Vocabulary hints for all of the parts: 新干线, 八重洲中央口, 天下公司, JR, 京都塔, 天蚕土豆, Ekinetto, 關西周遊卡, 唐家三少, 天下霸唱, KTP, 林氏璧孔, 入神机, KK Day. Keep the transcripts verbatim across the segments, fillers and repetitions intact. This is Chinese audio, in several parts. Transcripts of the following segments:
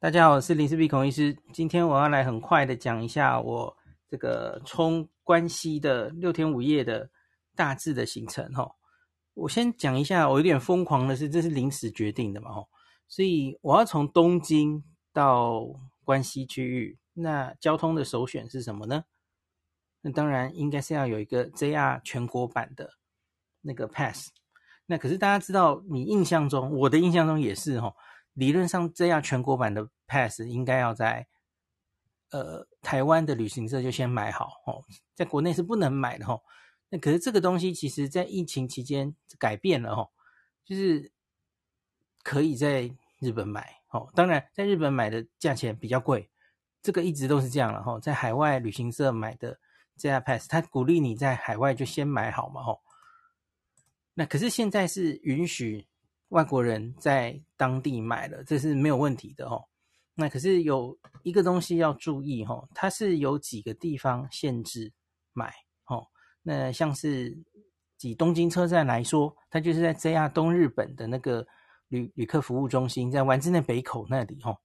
大家好，我是林氏璧孔医师。今天我要来很快的讲一下我这个冲关西的六天五夜的大致的行程齁。我先讲一下，我有点疯狂的是，这是临时决定的嘛齁，所以我要从东京到关西区域，那交通的首选是什么呢？那当然应该是要有一个 J R 全国版的那个 pass。那可是大家知道，你印象中，我的印象中也是齁。理论上这样全国版的 pass 应该要在呃台湾的旅行社就先买好哦，在国内是不能买的哦。那可是这个东西其实在疫情期间改变了哦，就是可以在日本买哦，当然在日本买的价钱比较贵，这个一直都是这样了哦。在海外旅行社买的这样 pass， 他鼓励你在海外就先买好嘛哦。那可是现在是允许外国人在当地买了，这是没有问题的哦。那可是有一个东西要注意哦，它是有几个地方限制买哦。那像是以东京车站来说，它就是在 J R 东日本的那个 旅, 旅客服务中心，在丸之内北口那里哦。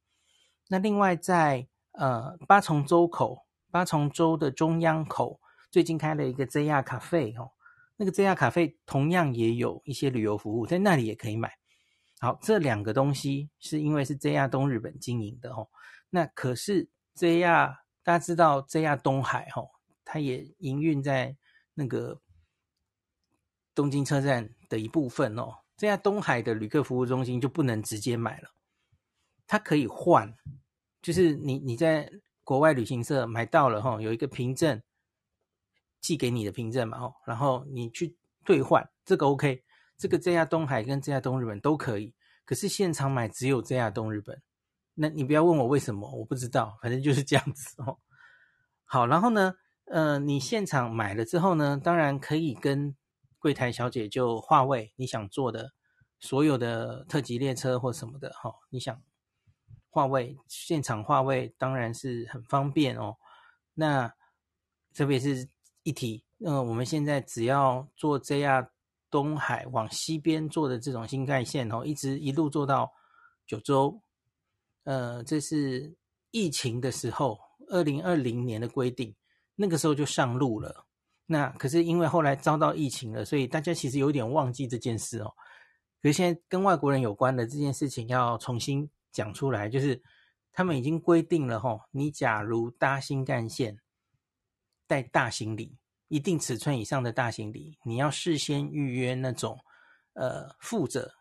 那另外在呃八重洲口，八重洲的中央口最近开了一个 J R 咖啡哦。那个 J R 咖啡同样也有一些旅游服务，在那里也可以买。好，这两个东西是因为是 J R 东日本经营的哦。那可是 J R 大家知道 J R 东海哦，它也营运在那个东京车站的一部分哦。J R 东海的旅客服务中心就不能直接买了，它可以换，就是你你在国外旅行社买到了哦，有一个凭证。寄给你的凭证嘛哦，然后你去兑换，这个 OK， 这个 J R 东海跟 J R 东日本都可以，可是现场买只有 J R 东日本，那你不要问我为什么，我不知道，反正就是这样子哦。好，然后呢，呃，你现场买了之后呢，当然可以跟柜台小姐就划位，你想坐的所有的特急列车或什么的哦，你想划位，现场划位当然是很方便哦。那特别是一提，嗯、呃，我们现在只要坐 J R 东海往西边坐的这种新干线哦，一直一路坐到九州，呃，这是疫情的时候，二零二零年的规定，那个时候就上路了。那可是因为后来遭到疫情了，所以大家其实有点忘记这件事哦。可是现在跟外国人有关的这件事情要重新讲出来，就是他们已经规定了哦，你假如搭新干线。带大行李，一定尺寸以上的大行李，你要事先预约那种呃负责，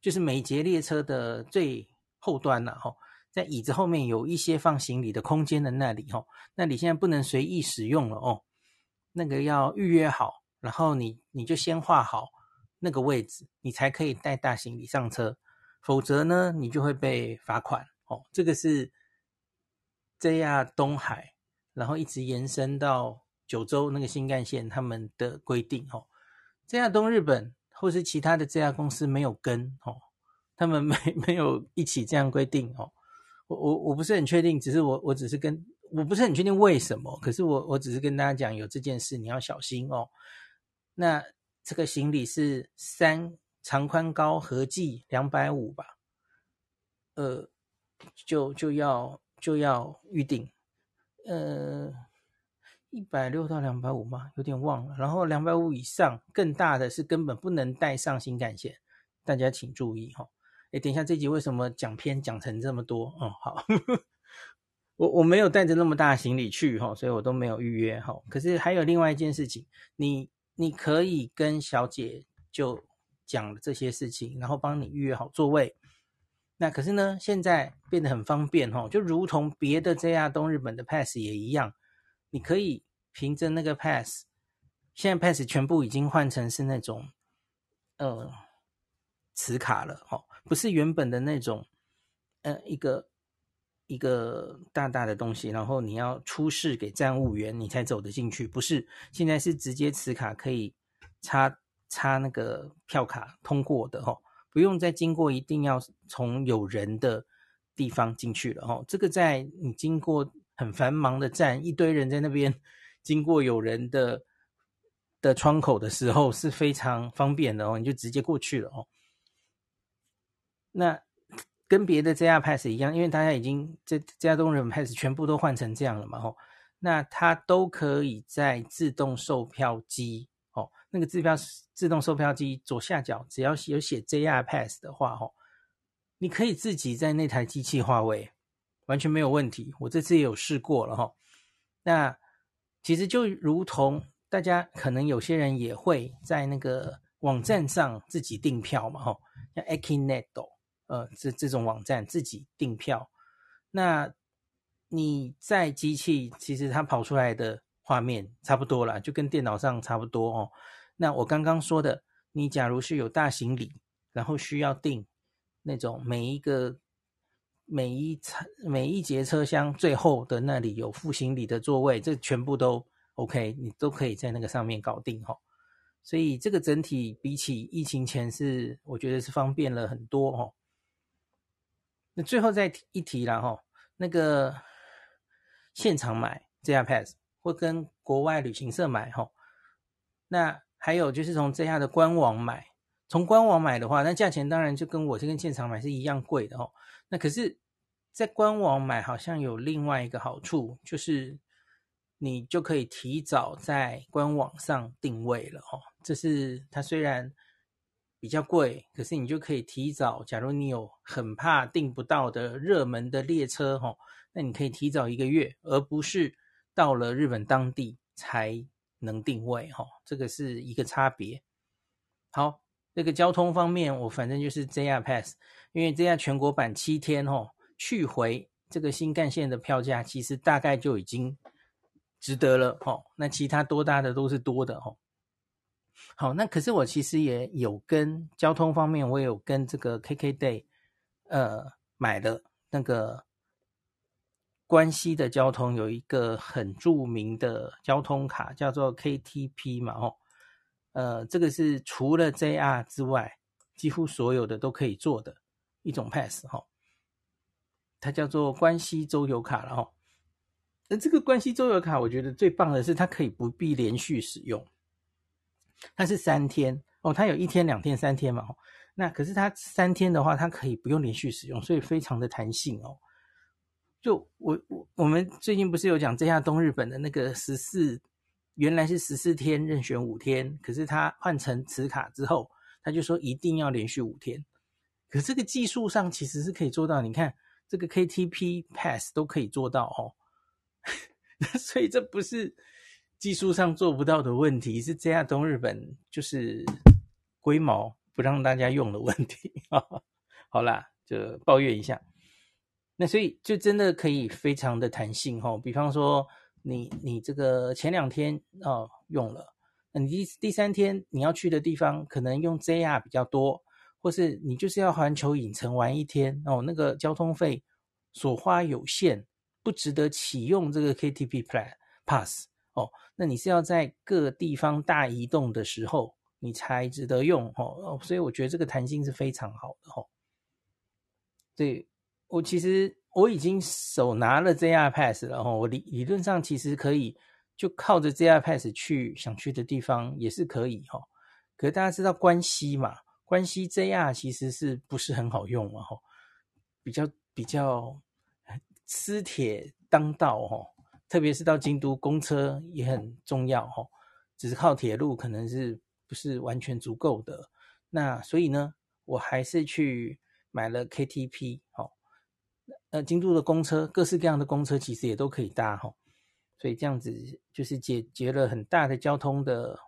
就是每节列车的最后端啦、啊、齁、哦，在椅子后面有一些放行李的空间的那里齁、哦，那里现在不能随意使用了哦，那个要预约好，然后你你就先画好那个位置，你才可以带大行李上车，否则呢你就会被罚款哦。这个是 J R 东海。然后一直延伸到九州那个新干线他们的规定哦，这样东日本或是其他的这家公司没有跟哦，他们没没有一起这样规定哦。我我我不是很确定，只是我我只是跟我不是很确定为什么，可是我我只是跟大家讲有这件事你要小心哦。那这个行李是三长宽高合计两百五十吧，呃，就就要就要预定。呃，一百六十到两百五十吗？有点忘了。然后两百五十以上更大的是根本不能带上新干线，大家请注意哦。诶，等一下这集为什么讲偏讲成这么多？哦，好，我我没有带着那么大的行李去哦，所以我都没有预约哦。可是还有另外一件事情，你你可以跟小姐就讲这些事情，然后帮你预约好座位。那可是呢，现在变得很方便哦，就如同别的 J R 东日本的 pass 也一样，你可以凭着那个 pass， 现在 pass 全部已经换成是那种呃磁卡了哦，不是原本的那种呃一个一个大大的东西，然后你要出示给站务员你才走得进去，不是，现在是直接磁卡可以插插那个票卡通过的哦。不用再经过一定要从有人的地方进去了哦，这个在你经过很繁忙的站，一堆人在那边经过有人的的窗口的时候是非常方便的哦，你就直接过去了哦。那跟别的 J R Pass 一样，因为大家已经这 J R 东人 Pass 全部都换成这样了嘛，吼、哦，那它都可以在自动售票机，哦，那个自票自动售票机左下角只要有写 J R Pass 的话，哦，你可以自己在那台机器划位，完全没有问题。我这次也有试过了，哦，那其实就如同大家可能有些人也会在那个网站上自己订票嘛，吼，像 Ekinetto。呃，这这种网站自己订票，那你在机器其实它跑出来的画面差不多啦，就跟电脑上差不多哦。那我刚刚说的，你假如是有大行李，然后需要订那种每一个每一每一节车厢最后的那里有副行李的座位，这全部都 OK， 你都可以在那个上面搞定哦。所以这个整体比起疫情前是，我觉得是方便了很多哦。那最后再一提啦吼，那个现场买 J R Pass 或跟国外旅行社买吼，那还有就是从 J R 的官网买，从官网买的话，那价钱当然就跟我这跟现场买是一样贵的吼。那可是，在官网买好像有另外一个好处，就是你就可以提早在官网上定位了哦。这是它虽然比较贵，可是你就可以提早，假如你有很怕订不到的热门的列车、哦、那你可以提早一个月，而不是到了日本当地才能订位、哦、这个是一个差别。好，这个交通方面我反正就是 J R Pass， 因为 J R 全国版七天、哦、去回这个新干线的票价其实大概就已经值得了、哦、那其他多搭的都是多的哦。好，那可是我其实也有跟交通方面，我也有跟这个 K K Day 呃买了那个关西的交通有一个很著名的交通卡叫做 K T P 嘛哦，呃这个是除了 J R 之外几乎所有的都可以做的一种 pass 哦，它叫做关西周游卡了哦。那这个关西周游卡我觉得最棒的是它可以不必连续使用。它是三天哦，它有一天、两天、三天嘛、哦。那可是它三天的话，它可以不用连续使用，所以非常的弹性哦。就我我我们最近不是有讲这下东日本的那个十四，原来是十四天任选五天，可是它换成磁卡之后，他就说一定要连续五天。可是这个技术上其实是可以做到，你看这个 K T P Pass 都可以做到哦。所以这不是技术上做不到的问题，是这样东日本就是龟毛不让大家用的问题好啦，就抱怨一下。那所以就真的可以非常的弹性、哦、比方说你你这个前两天、哦、用了，那你 第, 第三天你要去的地方可能用 J R 比较多，或是你就是要环球影城玩一天、哦、那个交通费所花有限，不值得启用这个 K T P Pass哦，那你是要在各地方大移动的时候你才值得用、哦、所以我觉得这个弹性是非常好的、哦、对，我其实我已经手拿了 J R Pass 了、哦、我 理, 理论上其实可以就靠着 J R Pass 去想去的地方也是可以、哦、可是大家知道关西嘛，关西 J R 其实是不是很好用、啊哦、比较比较私铁当道、哦，特别是到京都公车也很重要、哦、只是靠铁路可能是不是完全足够的，那所以呢我还是去买了 K T P、哦呃、京都的公车各式各样的公车其实也都可以搭、哦、所以这样子就是解决了很大的交通的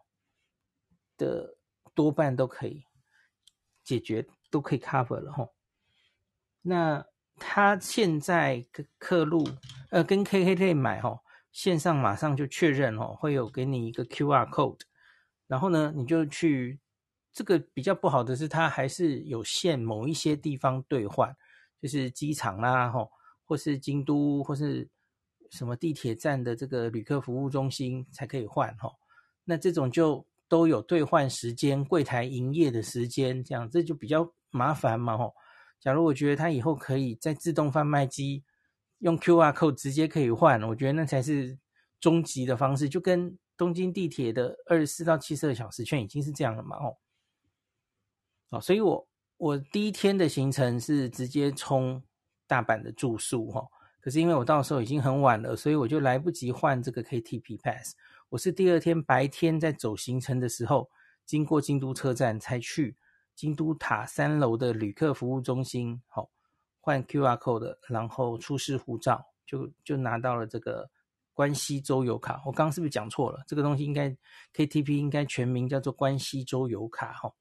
的多半都可以解决，都可以 cover 了、哦、那他现在客路呃跟 K K T 买哦，线上马上就确认哦，会有给你一个 Q R code， 然后呢你就去，这个比较不好的是它还是有限某一些地方兑换，就是机场啦吼、哦，或是京都或是什么地铁站的这个旅客服务中心才可以换吼、哦，那这种就都有兑换时间，柜台营业的时间，这样这就比较麻烦嘛吼、哦。假如我觉得它以后可以在自动贩卖机用 Q R code 直接可以换，我觉得那才是终极的方式，就跟东京地铁的二十四到七十二小时券已经是这样了嘛、哦、所以我我第一天的行程是直接冲大阪的住宿哈，可是因为我到时候已经很晚了，所以我就来不及换这个 K T P Pass。我是第二天白天在走行程的时候，经过京都车站才去京都塔三楼的旅客服务中心，好、哦、换 Q R code， 然后出示护照，就就拿到了这个关西周游卡。我刚刚是不是讲错了？这个东西应该 K T P 应该全名叫做关西周游卡哈。哦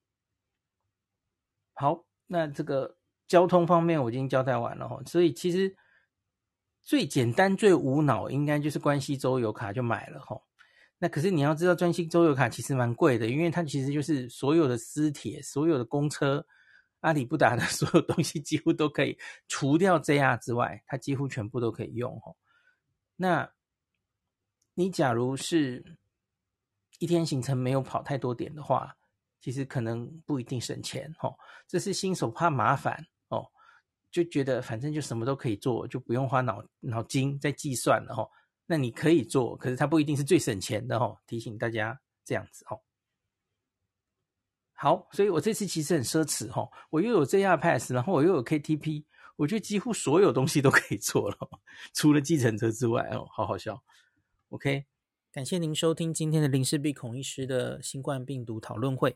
好，那这个交通方面我已经交代完了、哦、所以其实最简单最无脑应该就是关西周游卡就买了、哦、那可是你要知道关西周游卡其实蛮贵的，因为它其实就是所有的私铁所有的公车阿里不达的所有东西几乎都可以除掉 J R 之外，它几乎全部都可以用、哦、那你假如是一天行程没有跑太多点的话，其实可能不一定省钱、哦、这是新手怕麻烦、哦、就觉得反正就什么都可以做，就不用花 脑, 脑筋在计算了、哦、那你可以做，可是它不一定是最省钱的、哦、提醒大家这样子、哦、好，所以我这次其实很奢侈、哦、我又有 J R Pass 然后我又有 K T P， 我觉得几乎所有东西都可以做了、哦、除了计程车之外、哦、好好笑。 OK， 感谢您收听今天的林氏璧孔医师的新冠病毒讨论会。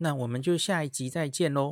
那我们就下一集再见喽。